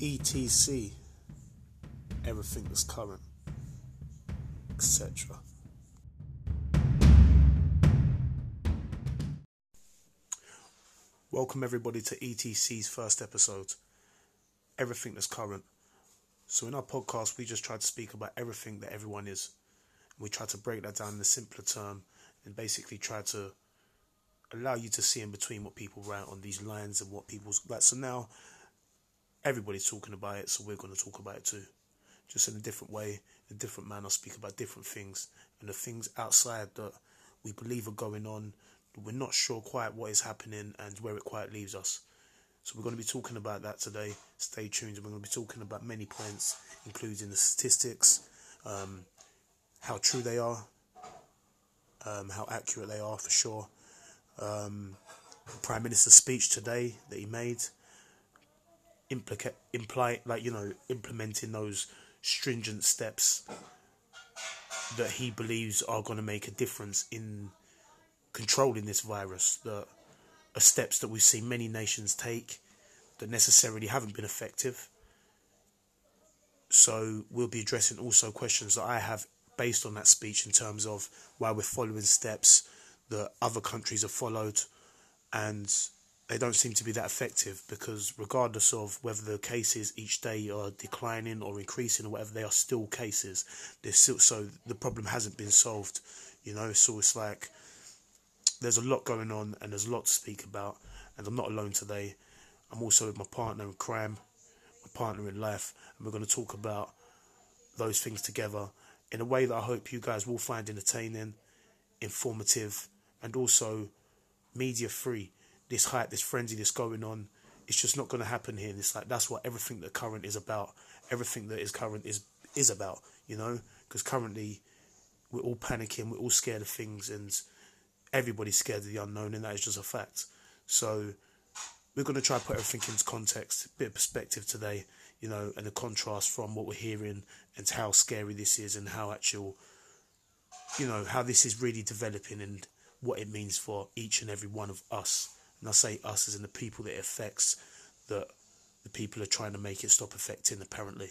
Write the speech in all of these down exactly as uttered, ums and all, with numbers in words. E T C, everything was current, et cetera. Welcome everybody to E T C's first episode, everything that's current. So in our podcast, we just try to speak about everything that everyone is. We try to break that down in a simpler term and basically try to allow you to see in between what people write on these lines and what people's like. So now everybody's talking about it, so we're going to talk about it too. Just in a different way, in a different manner, speak about different things and the things outside that we believe are going on. We're not sure quite what is happening and where it quite leaves us. So we're going to be talking about that today. Stay tuned. We're going to be talking about many points, including the statistics, um, how true they are, um, how accurate they are for sure. Um, Prime Minister's speech today that he made, implica- imply, like, you know, implementing those stringent steps that he believes are going to make a difference in controlling this virus, that are steps that we've seen many nations take that necessarily haven't been effective. So we'll be addressing also questions that I have based on that speech in terms of why we're following steps that other countries have followed and they don't seem to be that effective, because regardless of whether the cases each day are declining or increasing or whatever, they are still cases. They're still, so the problem hasn't been solved, you know, so it's like there's a lot going on and there's a lot to speak about, and I'm not alone today. I'm also with my partner in crime, my partner in life, and we're going to talk about those things together in a way that I hope you guys will find entertaining, informative, and also media free. This hype, this frenzy that's going on, it's just not going to happen here. And it's like, that's what everything that current is about. Everything that is current is, is about, you know, because currently we're all panicking, we're all scared of things, and everybody's scared of the unknown, and that is just a fact. So we're going to try to put everything into context, a bit of perspective today, you know, and the contrast from what we're hearing and how scary this is and how actual, you know, how this is really developing and what it means for each and every one of us. And I say us as in the people that it affects, that the people are trying to make it stop affecting apparently.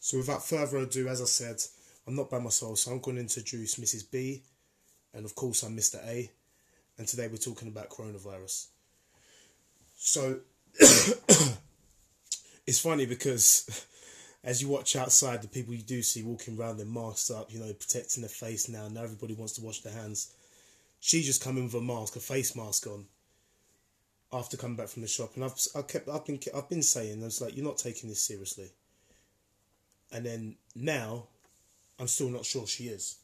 So without further ado, as I said, I'm not by myself, so I'm going to introduce Missus B, and of course I'm Mister A, and today we're talking about coronavirus. So it's funny because as you watch outside, the people you do see walking around, they're masked up, you know, protecting their face now. Now everybody wants to wash their hands. She just come in with a mask, a face mask on, after coming back from the shop, and I've I kept I've been I've been saying, I was like, you're not taking this seriously. And then now, I'm still not sure she is,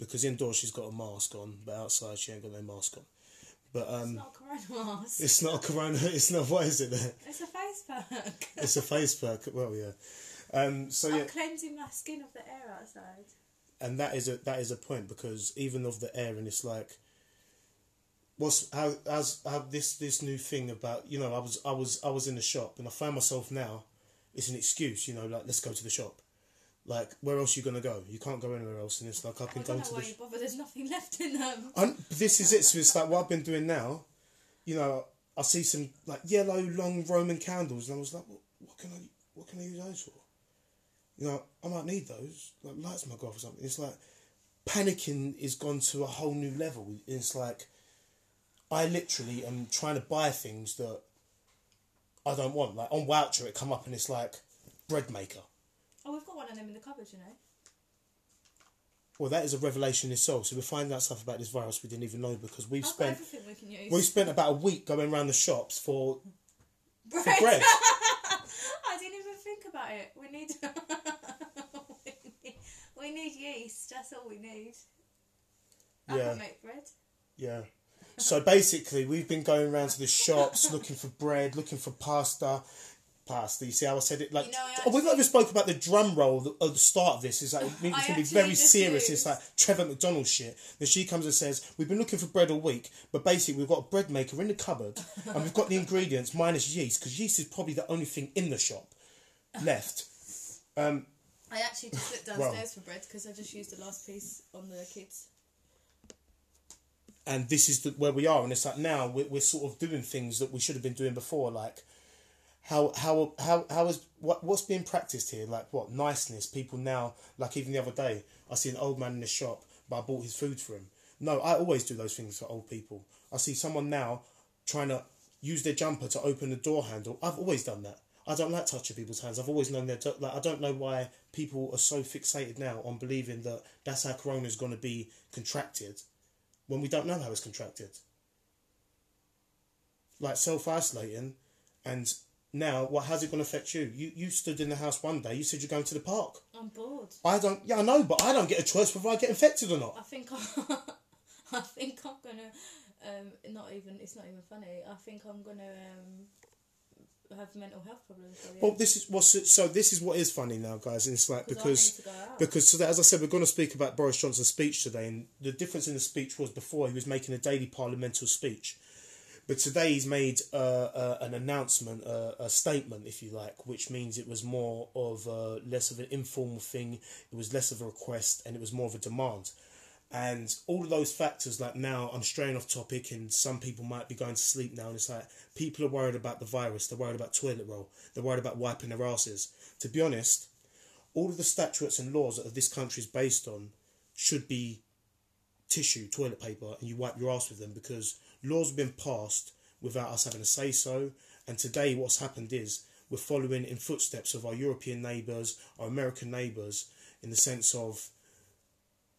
because indoors she's got a mask on, but outside she ain't got no mask on. But um, it's not a corona mask. It's not a corona. It's not. What is it then? It's a face perk. It's a face perk. Well, yeah. Um. So I'm yeah. Cleansing my skin of the air outside. And that is a that is a point, because even of the air, and it's like, what's how as how this this new thing about, you know, I was I was I was in the shop and I find myself now, it's an excuse, you know, like, let's go to the shop. Like, where else are you going to go? You can't go anywhere else. And it's like, I've been going to the... Sh- but there's nothing left in them. I'm, this is it. So it's like, what I've been doing now, you know, I see some, like, yellow, long Roman candles. And I was like, what, what can I what can I use those for? You know, I might need those. Like, lights might go off or something. It's like, panicking is gone to a whole new level. It's like, I literally am trying to buy things that I don't want. Like, on Woucher, it come up and it's like, bread maker. Oh, we've got one of them in the cupboard, you know. Well, that is a revelation in itself. So we're finding out stuff about this virus we didn't even know, because we've I've spent we can use. We've spent about a week going around the shops for bread. For bread. I didn't even think about it. We need, we need we need yeast. That's all we need. I yeah. can make bread. Yeah. So basically, we've been going around to the shops looking for bread, looking for pasta. Pasta. You see how I said it? Like, you know, oh, we've not even spoke about the drum roll at the start of this. It's like, it's going to be very serious. It's like Trevor McDonald shit. Then she comes and says, we've been looking for bread all week, but basically we've got a bread maker in the cupboard and we've got the ingredients minus yeast, because yeast is probably the only thing in the shop left. Um, I actually just looked downstairs well, for bread, because I just used the last piece on the kids. And this is the, where we are, and it's like now we're, we're sort of doing things that we should have been doing before, like how how how how is what what's being practiced here? Like what niceness? People now, like even the other day, I see an old man in the shop, but I bought his food for him. No, I always do those things for old people. I see someone now trying to use their jumper to open the door handle. I've always done that. I don't like touching people's hands. I've always known that. Like, I don't know why people are so fixated now on believing that that's how corona is going to be contracted, when we don't know how it's contracted. Like self-isolating, and now what? How's it going to affect you? You you stood in the house one day. You said you're going to the park. I'm bored. I don't. Yeah, I know, but I don't get a choice whether I get infected or not. I think I'm, I think I'm gonna. Um, not even. It's not even funny. I think I'm gonna. Um, have mental health problems. So yeah. Well, this is well, so, so this is what is funny now, guys. And it's like because because so that, as I said, we're going to speak about Boris Johnson's speech today, and the difference in the speech was before he was making a daily parliamentary speech, but today he's made uh, uh, an announcement, uh, a statement, if you like, which means it was more of a, less of an informal thing. It was less of a request, and it was more of a demand. And all of those factors, like now I'm straying off topic and some people might be going to sleep now, and it's like people are worried about the virus, they're worried about toilet roll, they're worried about wiping their asses. To be honest, all of the statutes and laws that this country is based on should be tissue, toilet paper, and you wipe your ass with them, because laws have been passed without us having a say-so. And today what's happened is we're following in footsteps of our European neighbours, our American neighbours, in the sense of,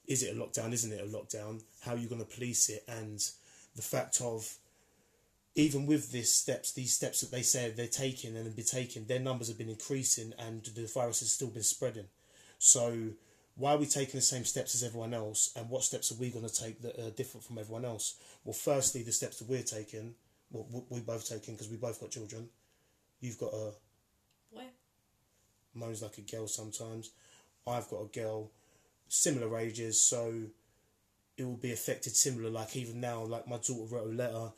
is it a lockdown? Isn't it a lockdown? How are you going to police it? And the fact of, even with these steps, these steps that they say they're taking and have been taking, their numbers have been increasing and the virus has still been spreading. So why are we taking the same steps as everyone else? And what steps are we going to take that are different from everyone else? Well, firstly, the steps that we're taking, well, we're both taking, because we both got children. You've got a... boy. Moan's like a girl sometimes. I've got a girl. Similar ages, so it will be affected similar. Like even now, like my daughter wrote a letter,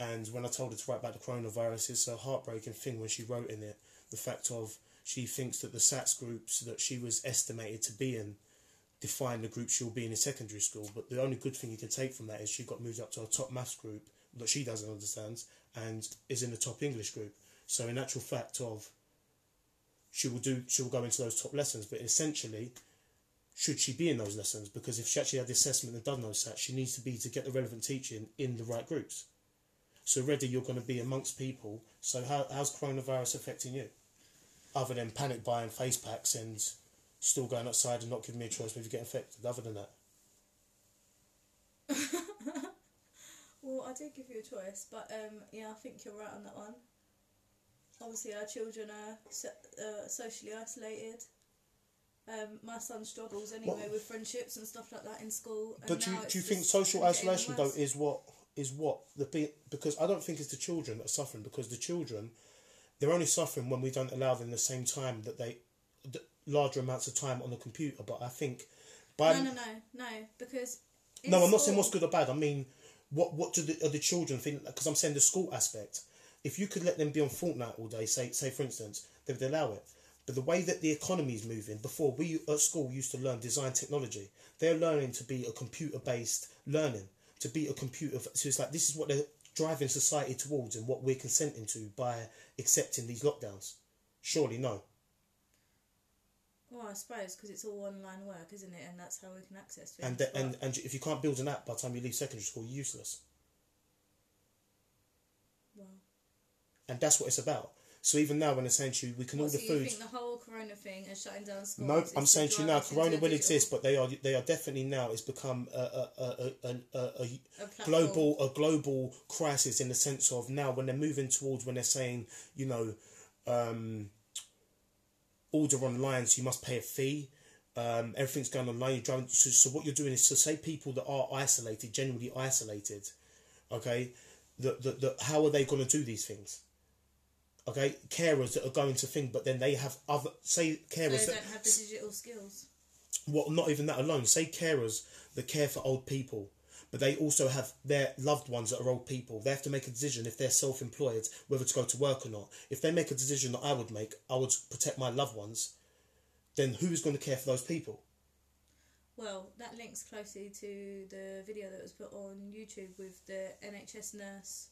and when I told her to write about the coronavirus, it's a heartbreaking thing when she wrote in it, the fact of she thinks that the SATS groups that she was estimated to be in define the group she'll be in in secondary school. But the only good thing you can take from that is she got moved up to a top maths group that she doesn't understand and is in the top English group. So in actual fact of, she will do, she'll go into those top lessons, but essentially, should she be in those lessons? Because if she actually had the assessment and done those SATs, she needs to be to get the relevant teaching in the right groups. So already you're going to be amongst people. So how, how's coronavirus affecting you? Other than panic buying face packs and still going outside and not giving me a choice whether you get infected, other than that. Well, I did give you a choice, but um, yeah, I think you're right on that one. Obviously our children are so, uh, socially isolated. Um, my son struggles anyway what? with friendships and stuff like that in school. And but do you, do you think social isolation though is what is what the because I don't think it's the children that are suffering, because the children, they're only suffering when we don't allow them the same time that they the larger amounts of time on the computer. But I think by no no no no because no I'm school, not saying what's good or bad. I mean what what do the, are the children think? Because I'm saying the school aspect. If you could let them be on Fortnite all day, say say for instance, they would allow it. But the way that the economy is moving, before we at school used to learn design technology, they're learning to be a computer-based learning, to be a computer. So it's like this is what they're driving society towards and what we're consenting to by accepting these lockdowns. Surely no. Well, I suppose because it's all online work, isn't it? And that's how we can access to it. And, the, and, and if you can't build an app by the time you leave secondary school, you're useless. Wow. And that's what it's about. So even now, when I'm saying to you, we can order food. So you think the whole corona thing and shutting down schools? No, I'm saying to you now, corona will exist, but they are they are definitely now. It's become a a a a, a, a global a global crisis in the sense of now when they're moving towards when they're saying you know, um, order online, so you must pay a fee. Um, everything's going online. You're driving. So, so what you're doing is to so say people that are isolated, genuinely isolated, okay, that that that how are they going to do these things? Okay, carers that are going to think, but then they have other, say carers so they don't that, have the digital skills. Well, not even that alone. Say carers that care for old people, but they also have their loved ones that are old people. They have to make a decision if they're self-employed, whether to go to work or not. If they make a decision that I would make, I would protect my loved ones, then who is going to care for those people? Well, that links closely to the video that was put on YouTube with the N H S nurse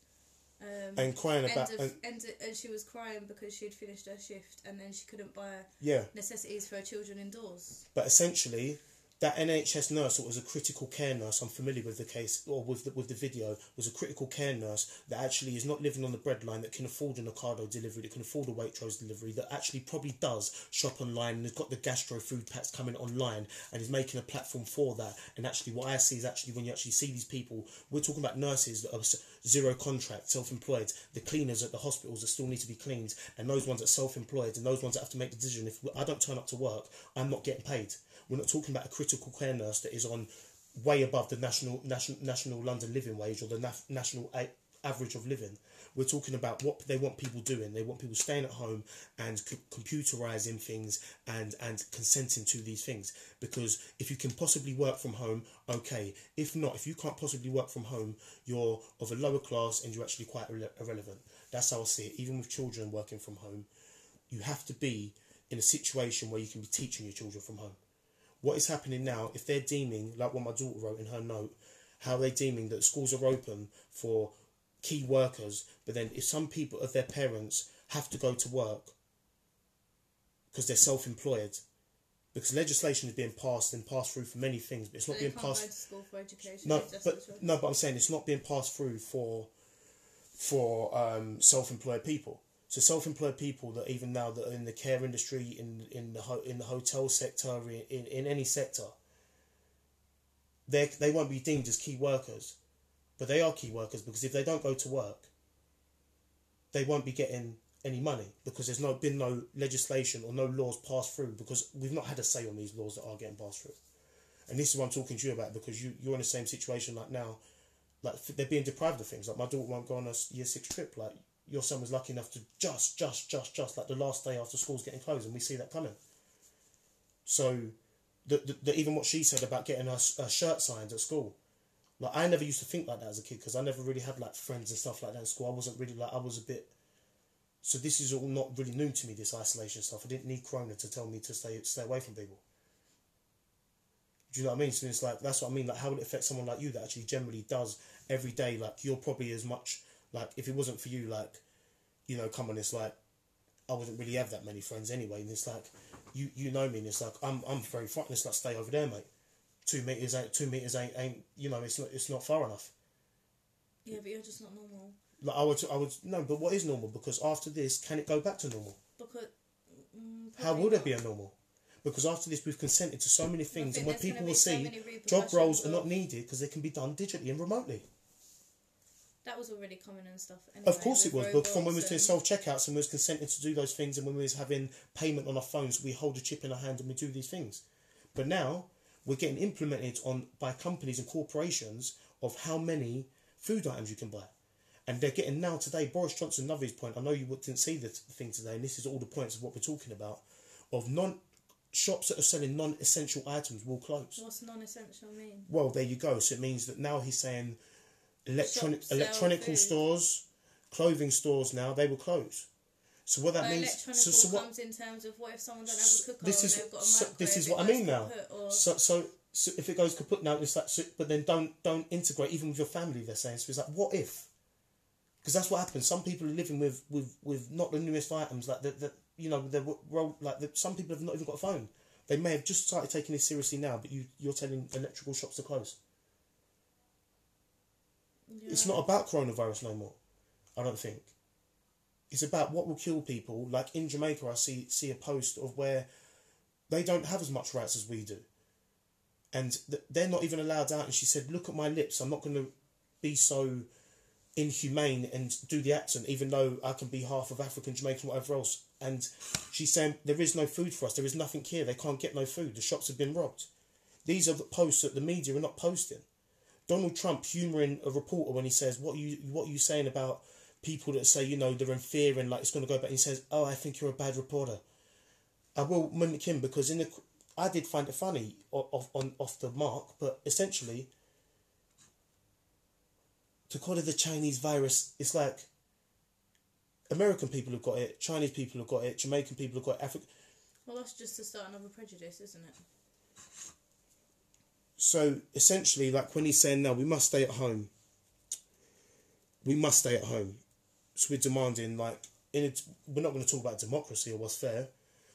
Um, and crying about... Of, and, and, and she was crying because she had finished her shift and then she couldn't buy yeah. necessities for her children indoors. But essentially, that N H S nurse that was a critical care nurse, I'm familiar with the case, or with the, with the video, was a critical care nurse that actually is not living on the breadline, that can afford an Ocado delivery, that can afford a Waitrose delivery, that actually probably does shop online and has got the gastro food packs coming online and is making a platform for that. And actually what I see is actually when you actually see these people, we're talking about nurses that are zero contract, self-employed, the cleaners at the hospitals that still need to be cleaned, and those ones that are self-employed and those ones that have to make the decision, if I don't turn up to work, I'm not getting paid. We're not talking about a critical care nurse that is on way above the national national national London living wage or the naf national a average of living. We're talking about what they want people doing. They want people staying at home and co computerising things and, and consenting to these things. Because if you can possibly work from home, okay. If not, if you can't possibly work from home, you're of a lower class and you're actually quite irre irrelevant. That's how I see it. Even with children working from home, you have to be in a situation where you can be teaching your children from home. What is happening now, if they're deeming, like what my daughter wrote in her note, how they're deeming that schools are open for key workers, but then if some people of their parents have to go to work because they're self-employed, because legislation is being passed and passed through for many things, but it's not being passed... Go to school for education. No, but, no, but I'm saying it's not being passed through for, for um, self-employed people. So self-employed people that even now that are in the care industry, in in the ho in the hotel sector, in in any sector, they they won't be deemed as key workers, but they are key workers because if they don't go to work, they won't be getting any money because there's no been no legislation or no laws passed through because we've not had a say on these laws that are getting passed through, and this is what I'm talking to you about because you you're in the same situation like now, like they're being deprived of things. Like my daughter won't go on a year six trip like. Your son was lucky enough to just, just, just, just, like the last day after school's getting closed, and we see that coming. So, the, the, the, even what she said about getting her, her shirt signed at school, like I never used to think like that as a kid because I never really had like friends and stuff like that in school. I wasn't really like I was a bit. So this is all not really new to me. This isolation stuff. I didn't need Corona to tell me to stay stay away from people. Do you know what I mean? So it's like that's what I mean. Like how would it affect someone like you that actually generally does every day? Like you're probably as much. Like, if it wasn't for you, like, you know, come on, it's like, I wouldn't really have that many friends anyway. And it's like, you you know me, and it's like, I'm I'm very frightened. It's like, stay over there, mate. Two metres ain't, two metres ain't, ain't, you know, it's not it's not far enough. Yeah, but you're just not normal. Like, I would, I would no, but what is normal? Because after this, can it go back to normal? Because, mm, how would it be a normal? Because after this, we've consented to so many things. And when people will see, job roles are not needed because they can be done digitally and remotely. That was already common and stuff. Anyway, of course it was, but from when we were doing self-checkouts and we was consenting to do those things and when we was having payment on our phones, we hold a chip in our hand and we do these things. But now, we're getting implemented on by companies and corporations of how many food items you can buy. And they're getting now today, Boris Johnson, another point, I know you didn't see the thing today, and this is all the points of what we're talking about, of non shops that are selling non-essential items will close. What's non-essential mean? Well, there you go. So it means that now he's saying... Electronic electronical stores, clothing stores now, they will close. So what that no, means so, so what comes in terms of what if someone don't have a cooker this is, and they've got a so, this is what I mean now. Or, so, so so if it goes kaput now it's like so, but then don't don't integrate even with your family they're saying. So it's like what if? Because that's what happens. Some people are living with with, with not the newest items like that that you know they like the, some people have not even got a phone. They may have just started taking this seriously now, but you you're telling electrical shops to close. Yeah. It's not about coronavirus no more, I don't think. It's about what will kill people. Like in Jamaica, I see see a post of where they don't have as much rights as we do. And th they're not even allowed out. And she said, look at my lips. I'm not going to be so inhumane and do the accent, even though I can be half of African, Jamaican, whatever else. And she's saying, there is no food for us. There is nothing here. They can't get no food. The shops have been robbed. These are the posts that the media are not posting. Donald Trump humouring a reporter when he says, what are you what are you saying about people that say, you know, they're in fear and like it's going to go back? And he says, oh, I think you're a bad reporter. I will mimic him because in the, I did find it funny off, on, off the mark, but essentially, to call it the Chinese virus, it's like American people have got it, Chinese people have got it, Jamaican people have got it, African... Well, that's just to start another prejudice, isn't it? So, essentially, like when he's saying now, we must stay at home. We must stay at home. So we're demanding, like, in a, we're not going to talk about democracy or what's fair.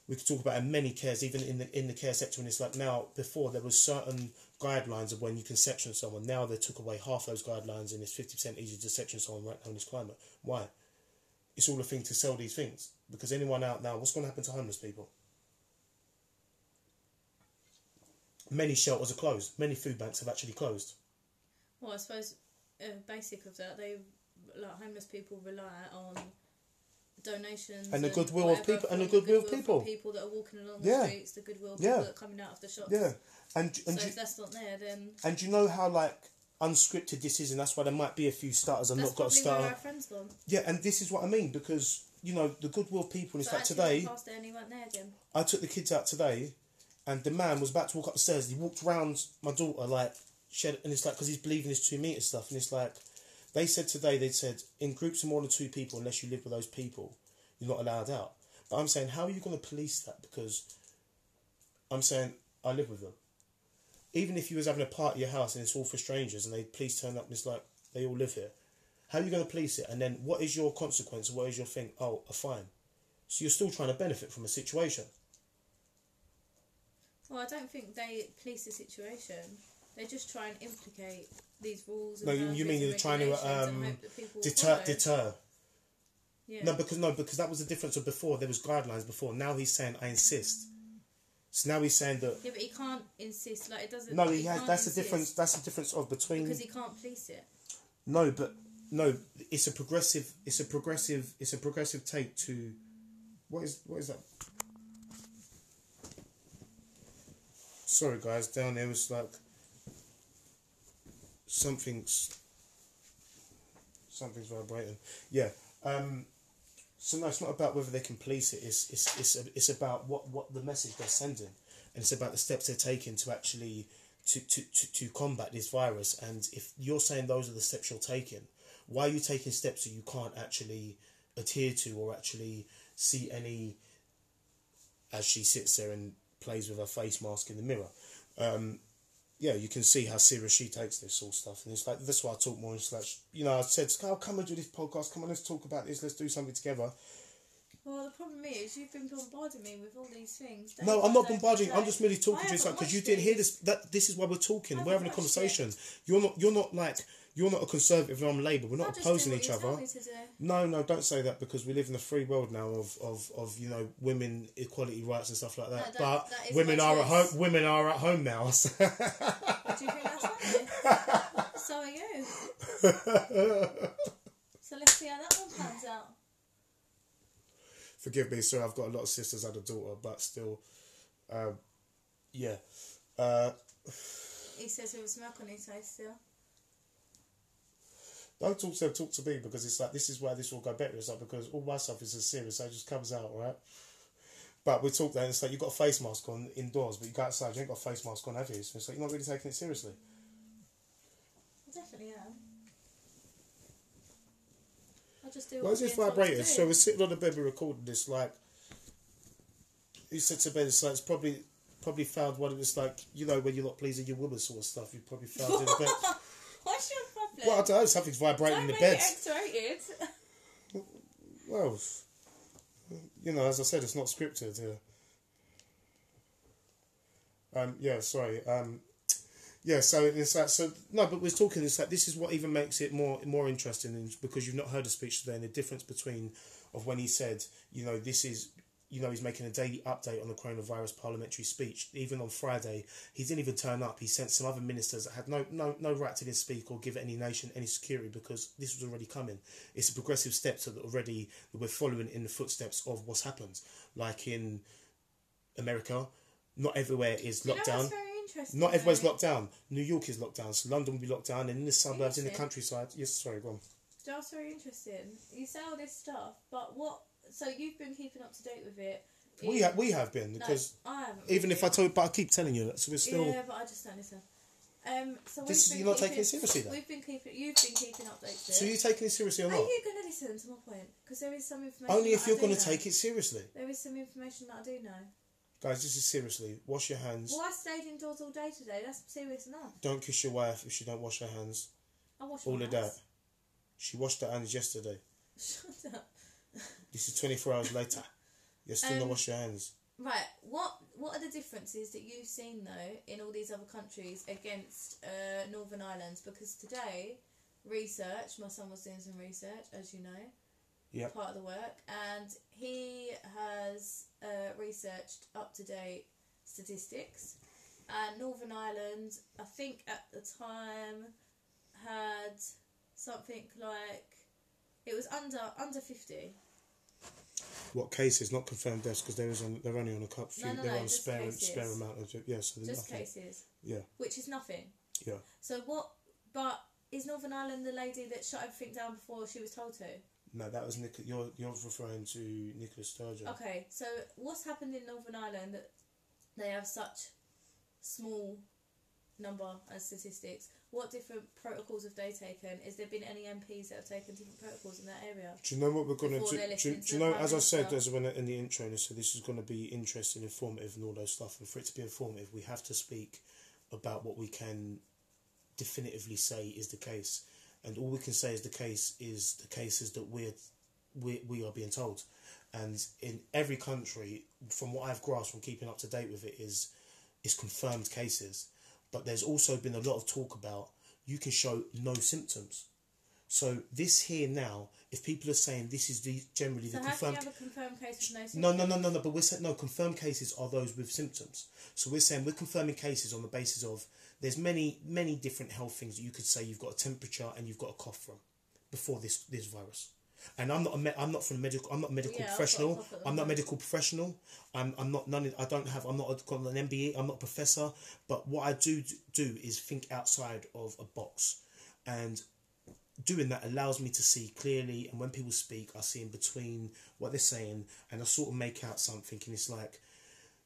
We could talk about in many cares, even in the in the care sector, and it's like now, before there was certain guidelines of when you can section someone. Now they took away half those guidelines, and it's fifty percent easier to section someone right now in this climate. Why? It's all a thing to sell these things. Because anyone out now, what's going to happen to homeless people? Many shelters are closed. Many food banks have actually closed. Well, I suppose uh, basic of that, they like homeless people rely on donations and the goodwill and of people and the goodwill, goodwill of people. People that are walking along the yeah. streets, the goodwill of people yeah. that are coming out of the shops. Yeah, and, and so do, if that's not there, then and you know how like unscripted this is, and that's why there might be a few starters. I've not got a starter. Where our friends gone. Yeah, and this is what I mean, because you know the goodwill of people. It's like today. There and he went there again. I took the kids out today, and the man was about to walk up the stairs. He walked round my daughter like shed, and it's like because he's believing this two meter stuff, and it's like. They said today, they said, in groups of more than two people, unless you live with those people, you're not allowed out. But I'm saying, how are you going to police that? Because I'm saying, I live with them. Even if you was having a party at your house and it's all for strangers and they police turn up and it's like, they all live here. How are you going to police it? And then what is your consequence? What is your thing? Oh, a fine. So you're still trying to benefit from a situation. Well, I don't think they police the situation. They just try and implicate these rules. And no, you mean they're trying to um, deter, deter. Yeah. No, because no, because that was the difference of before. There was guidelines before. Now he's saying, I insist. Mm. So now he's saying that. Yeah, but he can't insist. Like it doesn't. No, he, he has. That's the difference. That's the difference of between. Because he can't police it. No, but no, it's a progressive. It's a progressive. It's a progressive take to. What is what is that? Sorry, guys. Down there was like. Something's something's vibrating. Yeah. Um, so no, it's not about whether they can police it. It's it's it's it's about what, what the message they're sending, and it's about the steps they're taking to actually to, to, to, to combat this virus. And if you're saying those are the steps you're taking, why are you taking steps that you can't actually adhere to or actually see any? As she sits there and plays with her face mask in the mirror. Um, Yeah, you can see how serious she takes this sort of stuff. And it's like, that's why I talk more. It's like, you know, I said, oh, come and do this podcast. Come on, let's talk about this. Let's do something together. Well, the problem is you've been bombarding me with all these things. No, I'm not bombarding. I'm just merely talking to you. Because you didn't hear this. That This is why we're talking. We're having a conversation. You're not, you're not like, you're not a conservative and I'm Labour. We're not opposing each other. No, no, don't say that because we live in a free world now of, of, of you know, women, equality rights and stuff like that. But women are at home. Women are at home now. Do you think that's so are you. So let's see how that one pans out. Forgive me, sir, I've got a lot of sisters and a daughter, but still, um, yeah. Uh, he says with a smirk on his face still. Don't talk to them, talk to me, because it's like, this is why this will go better. It's like, because all my stuff is as serious, so it just comes out, right? But we talk then, it's like, you've got a face mask on indoors, but you go outside, you ain't got a face mask on, have you? So it's like, you're not really taking it seriously. I definitely am. Why is this vibrator? So we're sitting on the bed, we're recording this. Like, he said to bed, it's like, it's probably, probably found one of this, like, you know, when you're not pleasing your woman sort of stuff, you probably found in the bed. What's your problem? Well, I don't know, something's vibrating in the bed. Don't make it X-rated. Well, you know, as I said, it's not scripted here. Um, yeah, sorry. Um, Yeah, so it's like, so, no, but we're talking, it's like, this is what even makes it more more interesting, because you've not heard a speech today, and the difference between, of when he said, you know, this is, you know, he's making a daily update on the coronavirus parliamentary speech, even on Friday, he didn't even turn up, he sent some other ministers that had no, no, no right to this speak or give any nation any security, because this was already coming. It's a progressive step to that already, that we're following in the footsteps of what's happened, like in America, not everywhere is lockdown. Not everywhere's locked down. New York is locked down, so London will be locked down, and in the suburbs, in the countryside. Yes, sorry, go on. That's very interesting. You say all this stuff, but what? So you've been keeping up to date with it. We have, we have been because no, I haven't. Even if I told, but I keep telling you that, so we're still. Yeah, but I just don't listen. Um, so this is, you're not taking it seriously then? We've been keeping, you've been keeping updates. So you're taking it seriously or not? Are you going to listen to my point? Because there is some information. Only if you're going to take it seriously. There is some information that I do know. Guys, this is seriously. Wash your hands. Well, I stayed indoors all day today. That's serious enough. Don't kiss your wife if she don't wash her hands. I wash all my hands. All of that. She washed her hands yesterday. Shut up. This is twenty-four hours later. You're still um, not washing your hands. Right. What What are the differences that you've seen, though, in all these other countries against uh, Northern Ireland? Because today, research, my son was doing some research, as you know. Yep. Part of the work. And he has uh, researched up-to-date statistics. And Northern Ireland, I think at the time, had something like... It was under under fifty. What cases? Not confirmed deaths, because they're, they're only on a cup few. No, no, they're no, on a spare, spare amount of... Yeah, so just nothing. Cases. Yeah. Which is nothing. Yeah. So what... But is Northern Ireland the lady that shut everything down before she was told to? No, that was Nick. You're you're referring to Nicola Sturgeon. Okay, so what's happened in Northern Ireland that they have such small number and statistics? What different protocols have they taken? Is there been any M Ps that have taken different protocols in that area? Do you know what we're going to do? Do you, do you know, as I said, as when in the intro, and so this is going to be interesting, informative, and all those stuff. And for it to be informative, we have to speak about what we can definitively say is the case. And all we can say is the case is the cases that we're, we we are being told. And in every country, from what I've grasped from keeping up to date with it, is is confirmed cases. But there's also been a lot of talk about you can show no symptoms. So this here now, if people are saying this is the generally so the confirmed... So how do you have a confirmed case with no symptoms? No, no, no, no, no. But we're saying, no, confirmed cases are those with symptoms. So we're saying we're confirming cases on the basis of... There's many, many different health things that you could say you've got a temperature and you've got a cough from before this this virus. And I'm not a me I'm not from medical I'm not a medical yeah, professional. A I'm not a medical professional. I'm I'm not none. I don't have. I'm not a, got an M B E. I'm not a professor. But what I do do is think outside of a box, and doing that allows me to see clearly. And when people speak, I see in between what they're saying, and I sort of make out something. And it's like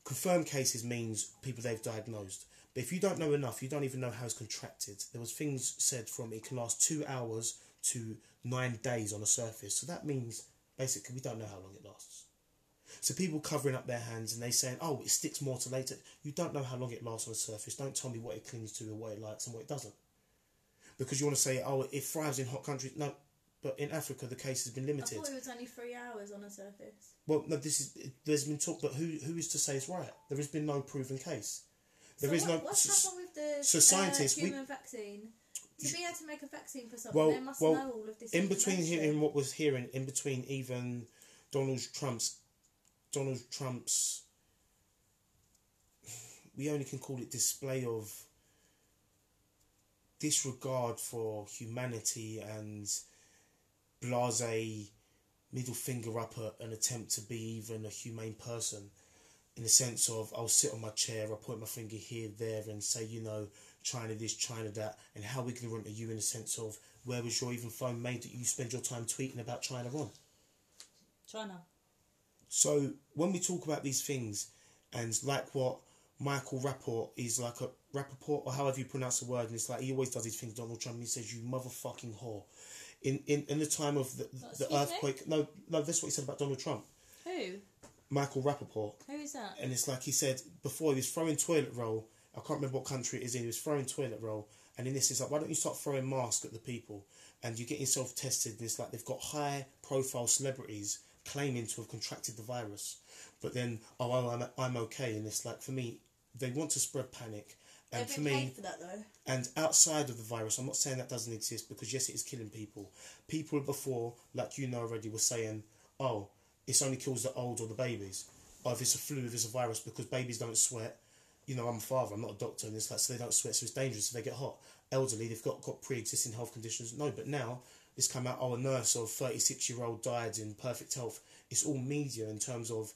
confirmed cases means people they've diagnosed. But if you don't know enough, you don't even know how it's contracted. There was things said from it can last two hours to nine days on a surface. So that means, basically, we don't know how long it lasts. So people covering up their hands and they saying, oh, it sticks more to later. You don't know how long it lasts on a surface. Don't tell me what it clings to or what it likes and what it doesn't. Because you want to say, oh, it thrives in hot countries. No, but in Africa, the case has been limited. I thought it was only three hours on a surface. Well, no, this is, there's been talk, but who, who is to say it's right? There has been no proven case. There so is what, no, what's happened with the so scientists, uh, human we, vaccine? To be able to make a vaccine for something, well, they must well, know all of this. In between hearing what was hearing, in between even Donald Trump's, Donald Trump's, we only can call it display of disregard for humanity and blasé middle finger up at an attempt to be even a humane person. In the sense of, I'll sit on my chair, I'll point my finger here, there, and say, you know, China this, China that, and how ignorant are you in the sense of, where was your even phone made that you spend your time tweeting about China on? China. So, when we talk about these things, and like what Michael Rapport is like a, Rappaport, or however you pronounce the word, and it's like, he always does these things, Donald Trump, and he says, you motherfucking whore. In, in, in the time of the, the earthquake, me? no, no, that's what he said about Donald Trump. Who? Michael Rappaport. Who is that? And it's like he said before, he was throwing toilet roll. I can't remember what country it is in. He was throwing toilet roll. And in this, it's like, why don't you start throwing masks at the people? And you get yourself tested. And it's like they've got high-profile celebrities claiming to have contracted the virus. But then, oh, well, I'm, I'm okay. And it's like, for me, they want to spread panic. And They've for been me, paid for that, though. And outside of the virus, I'm not saying that doesn't exist, because, yes, it is killing people. People before, like you know already, were saying, oh... It only kills the old or the babies. Or if it's a flu, if it's a virus, because babies don't sweat. You know, I'm a father, I'm not a doctor, and it's like, so they don't sweat, so it's dangerous, so they get hot. Elderly, they've got, got pre-existing health conditions. No, but now, it's come out, oh, a nurse or a thirty-six-year-old died in perfect health. It's all media in terms of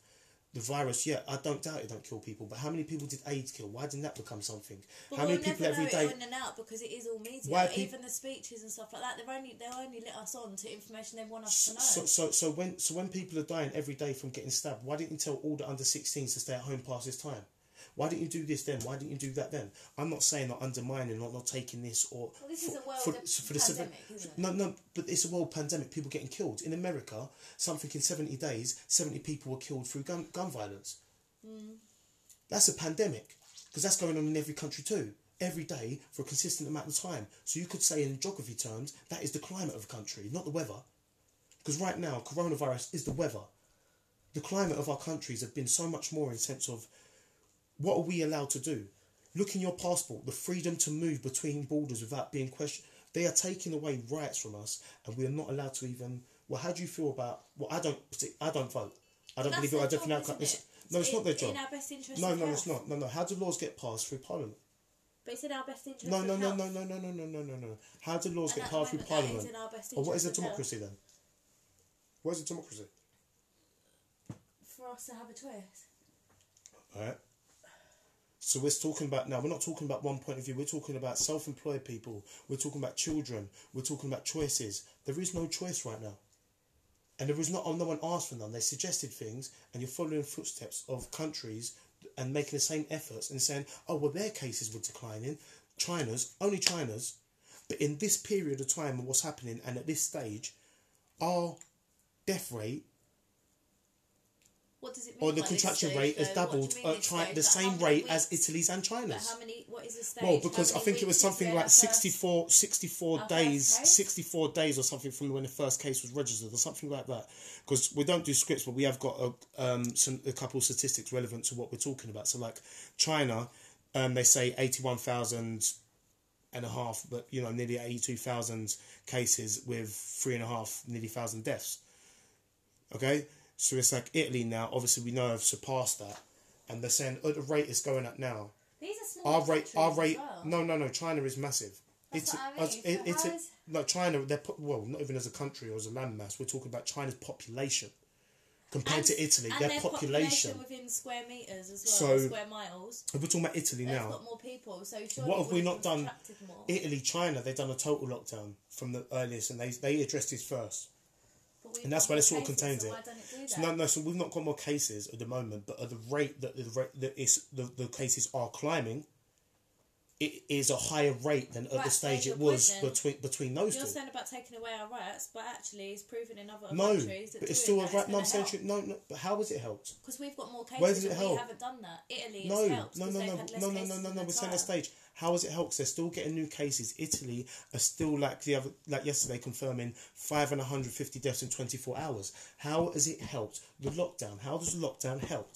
the virus. Yeah, I don't doubt it don't kill people, but how many people did AIDS kill? Why didn't that become something? But how we'll many people every day... in and out, because it is all media. Why like even the speeches and stuff like that, they've only they only let us on to information they want us to know. So so so when so when people are dying every day from getting stabbed, why didn't you tell all the under sixteens to stay at home past this time? Why didn't you do this then? Why didn't you do that then? I'm not saying not undermining, not not taking this or. Well, this for, is a world for, for the pandemic, isn't it? No, no, but it's a world pandemic. People getting killed in America. Something in seventy days, seventy people were killed through gun gun violence. Mm. That's a pandemic, because that's going on in every country too, every day for a consistent amount of time. So you could say, in geography terms, that is the climate of a country, not the weather. Because right now, coronavirus is the weather. The climate of our countries have been so much more in sense of what are we allowed to do? Look in your passport, the freedom to move between borders without being questioned. They are taking away rights from us, and we are not allowed to even... Well, how do you feel about... Well, I don't I don't vote. I don't That's believe it. I definitely... Job, it's, it? No, it's, it's not their job. In our best interest No, no, it's not. No, no. How do laws get passed? Through Parliament. But it's in our best interest. No, no, no, no, no, no, no, no, no, no, no. How do laws and get passed through Parliament? Or what is a democracy health? then? What is a democracy? For us to have a twist. All right. So we're talking about now, we're not talking about one point of view, we're talking about self-employed people, we're talking about children, we're talking about choices. There is no choice right now. And there was not, oh, no one asked for none. They suggested things, and you're following footsteps of countries and making the same efforts and saying, oh, well, their cases were declining. China's, only China's. But in this period of time and what's happening, and at this stage, our death rate, What does it mean or the contraction stage, rate though? has doubled at tri the same rate weeks? as Italy's and China's. How many, what is the stage? Well, because I think it was something like sixty-four days or something from when the first case was registered or something like that. Because we don't do scripts, but we have got a, um, some, a couple of statistics relevant to what we're talking about. So like China, um, they say eighty-one thousand and a half, but you know, nearly eighty-two thousand cases with three and a half, nearly one thousand deaths. Okay? So it's like Italy now, obviously we know have surpassed that, and they're saying oh, the rate is going up now. These are small our rate, our rate, well. no, no, no. China is massive. That's Italy, what I mean. It, so it, it, is... no China. They're well, not even as a country or as a landmass. We're talking about China's population compared and, to Italy. And their, their population. population within square meters as well, so, square miles. If we're talking about Italy now, got more people. So what have we not done? More? Italy, China, they've done a total lockdown from the earliest, and they they addressed this first. And that's why they sort of contained it. So no, no. So we've not got more cases at the moment, but at the rate that the rate that is the the cases are climbing, it is a higher rate than at the stage it was between between those two. You're saying about taking away our rights, but actually it's proven in other countries that it's still a right. No, no, no. But how has it helped? Because we've got more cases. Where We haven't done that. Italy has helped. No, no, no, no, no, no, no, no. We're saying that stage. How has it helped? They're still getting new cases. Italy are still like the other, like yesterday, confirming five and a hundred fifty deaths in twenty four hours. How has it helped the lockdown? How does the lockdown help?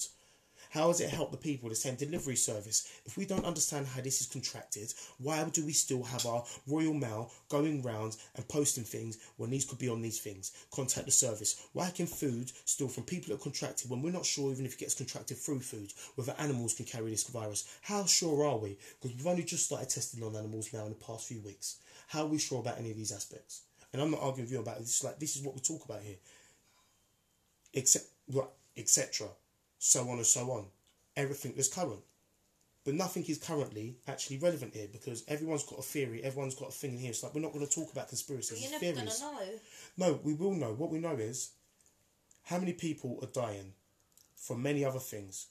How has it helped the people? The same delivery service. If we don't understand how this is contracted, why do we still have our Royal Mail going round and posting things when these could be on these things? Contact the service. Why can food still from people that are contracted when we're not sure even if it gets contracted through food, whether animals can carry this virus? How sure are we? Because we've only just started testing on animals now in the past few weeks. How are we sure about any of these aspects? And I'm not arguing with you about it. It's like, this is what we talk about here. Except, right, et cetera so on and so on. Everything is current. But nothing is currently actually relevant here because everyone's got a theory, everyone's got a thing in here. It's like, we're not going to talk about conspiracies. You're never going to know. No, we will know. What we know is how many people are dying from many other things.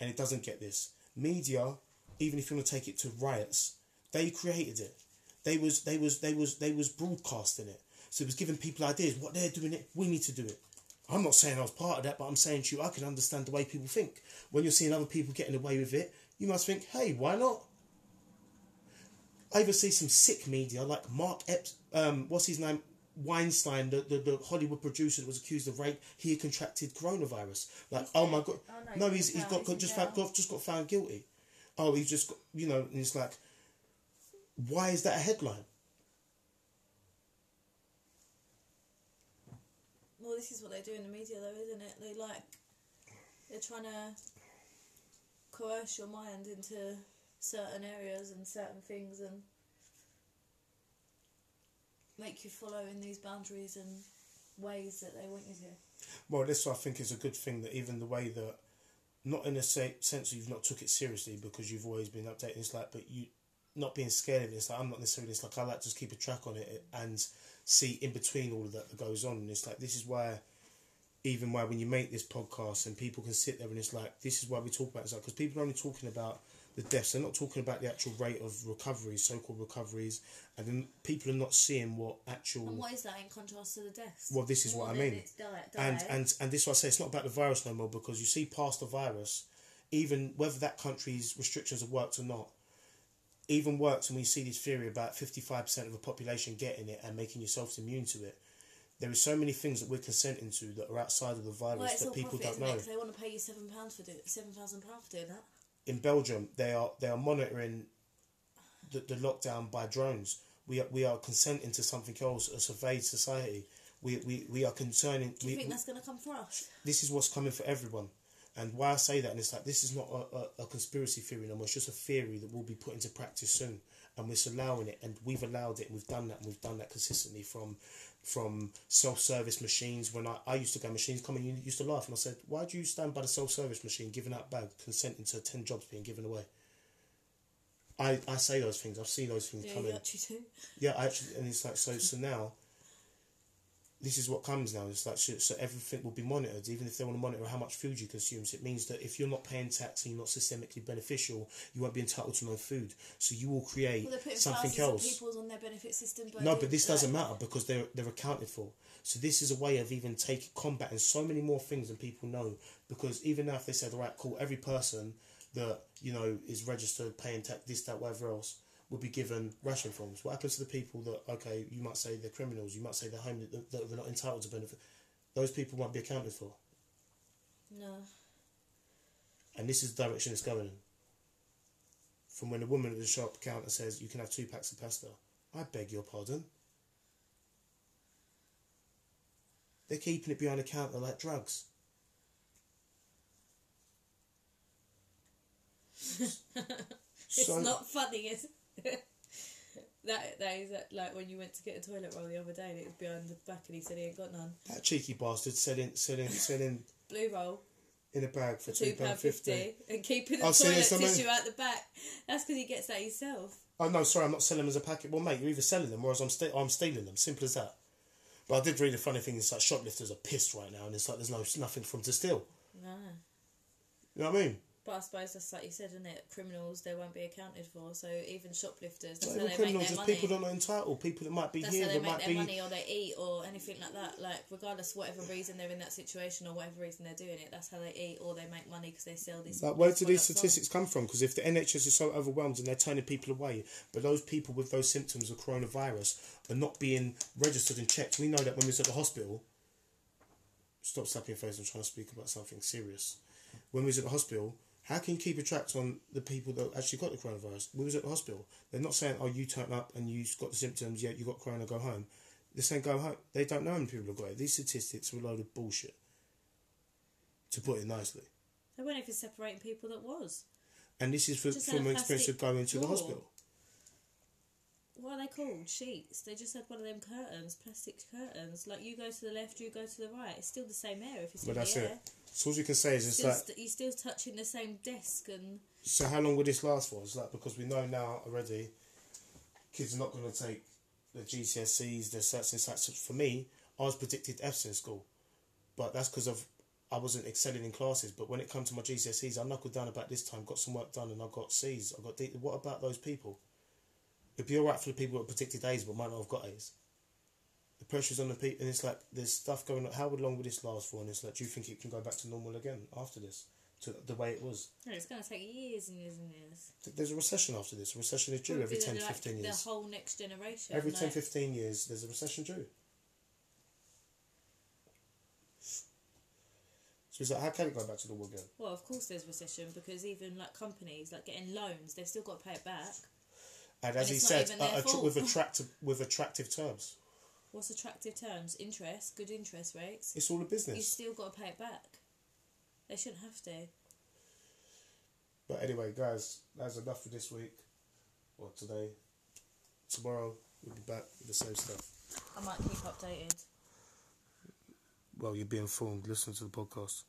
And it doesn't get this. Media, even if you want to take it to riots, they created it. They was, they was, they was, they was broadcasting it. So it was giving people ideas. What they're doing it, we need to do it. I'm not saying I was part of that, but I'm saying to you, I can understand the way people think. When you're seeing other people getting away with it, you must think, hey, why not? I even see some sick media, like Mark Epps, um, what's his name? Weinstein, the, the, the Hollywood producer that was accused of rape, he contracted coronavirus. Like, he's oh dead. my God. Oh, no, no, he's, he's, he's got, got, just found, got just got found guilty. Oh, he's just, got, you know, and it's like, why is that a headline? Well, this is what they do in the media, though, isn't it? They like they're trying to coerce your mind into certain areas and certain things, and make you follow in these boundaries and ways that they want you to. Well, this I think is a good thing that even the way that, not in a sense that you've not took it seriously because you've always been updating. It's like, but you not being scared of it. It's like I'm not necessarily. It's like I like to just keep a track on it and see in between all of that that goes on. And it's like, this is why, even why when you make this podcast and people can sit there and it's like, this is why we talk about it. It's like, because people are only talking about the deaths. They're not talking about the actual rate of recoveries, so-called recoveries. And then people are not seeing what actual... And what is that in contrast to the deaths? Well, this is More what I mean. It's diet, diet. And, and, and this is why I say it's not about the virus no more, because you see past the virus, even whether that country's restrictions have worked or not, even works when we see this theory about fifty-five percent of the population getting it and making yourselves immune to it. there is so many things that we're consenting to that are outside of the violence well, it's that all people profit, don't know. It, they want to pay you seven pounds for doing seven thousand pounds for doing that. In Belgium, they are they are monitoring the, the lockdown by drones. We are, we are consenting to something else, a surveyed society. We we we are concerning. Do you we, think that's going to come for us? This is what's coming for everyone, and why I say that, and it's like this is not a, a, a conspiracy theory anymore. It's just a theory that will be put into practice soon, and we're allowing it, and we've allowed it, and we've done that, and we've done that consistently from. From self-service machines. When I, I used to go, machines come and you used to laugh, and I said, why do you stand by the self-service machine giving out bags, consenting to ten jobs being given away? I, I say those things. I've seen those things yeah, coming. You actually do. Yeah, I actually, and it's like, so so now, this is what comes now. It's like, so everything will be monitored, even if they want to monitor how much food you consume. So it means that if you're not paying tax and you're not systemically beneficial, you won't be entitled to no food. So you will create well, they're putting something else. People's on their benefit system, no, but this doesn't matter because they're they're accounted for. So this is a way of even taking combating so many more things than people know. Because even now, if they said, all right, cool, every person that you know is registered paying tax, this, that, whatever else, will be given ration forms. What happens to the people that, okay, you might say they're criminals, you might say they're homeless, that, that they're not entitled to benefit? Those people won't be accounted for. No. And this is the direction it's going in. From when the woman at the shop counter says, you can have two packs of pasta. I beg your pardon. They're keeping it behind the counter like drugs. It's so, not funny, is it? that that is like when you went to get a toilet roll the other day and it was behind the back and he said he ain't got none. That cheeky bastard selling selling selling blue roll in a bag for two pound fifty and keeping the oh, toilet tissue out the back. That's because he gets that himself. Oh no, sorry, I'm not selling them as a packet. Well, mate, you're either selling them, whereas I'm st I'm stealing them. Simple as that. But I did read a funny thing. It's like shoplifters are pissed right now, and it's like there's no nothing for them to steal. No. You know what I mean? But I suppose that's like you said, isn't it? Criminals, they won't be accounted for. So even shoplifters, that's even how they criminals, make their money. People that are not entitled, people that might be that's here, that might be... That's how they make their money, or they eat, or anything like that. Like, regardless of whatever reason they're in that situation, or whatever reason they're doing it, that's how they eat, or they make money because they sell these... Like, where do these statistics on. come from? Because if the N H S is so overwhelmed and they're turning people away, but those people with those symptoms of coronavirus are not being registered and checked. We know that when we was at the hospital... Stop slapping your face, I'm trying to speak about something serious. When we was at the hospital... How can you keep a track on the people that actually got the coronavirus? We was at the hospital. They're not saying, oh, you turn up and you've got the symptoms, yeah, you got corona, go home. They're saying go home. They don't know how many people have got it. These statistics were a load of bullshit, to put it nicely. They weren't even separating people that was. And this is for, from an experience of going to the hospital. What are they called? Sheets. They just had one of them curtains, plastic curtains. Like, you go to the left, you go to the right. It's still the same air if it's in the air. But that's it. So all you can say is it's still like... You're still touching the same desk and... So how long will this last for? It's like, because we know now already, kids are not going to take the G C S Es, their sets and sets. For me, I was predicted F's in school. But that's because of I wasn't excelling in classes. But when it comes to my G C S Es, I knuckled down about this time, got some work done, and I got C's. I got D. What about those people? It'd be alright for the people that predicted A's but might not have got A's. The pressure's on the people, and it's like there's stuff going on. How long will this last for? And it's like, do you think it can go back to normal again after this, to the way it was? No, it's going to take years and years and years. There's a recession after this. A recession is due every ten, fifteen years. The whole next generation. Every like... ten, fifteen years, there's a recession due. So it's like, how can it go back to normal again? Well, of course there's recession, because even like companies, like getting loans, they've still got to pay it back. And as and he said, uh, with attractive with attractive terms. What's attractive terms? Interest, good interest rates. It's all a business. You still got to pay it back. They shouldn't have to. But anyway, guys, that's enough for this week. Or today. Tomorrow, we'll be back with the same stuff. I might keep updated. Well, you'll be informed. Listen to the podcast.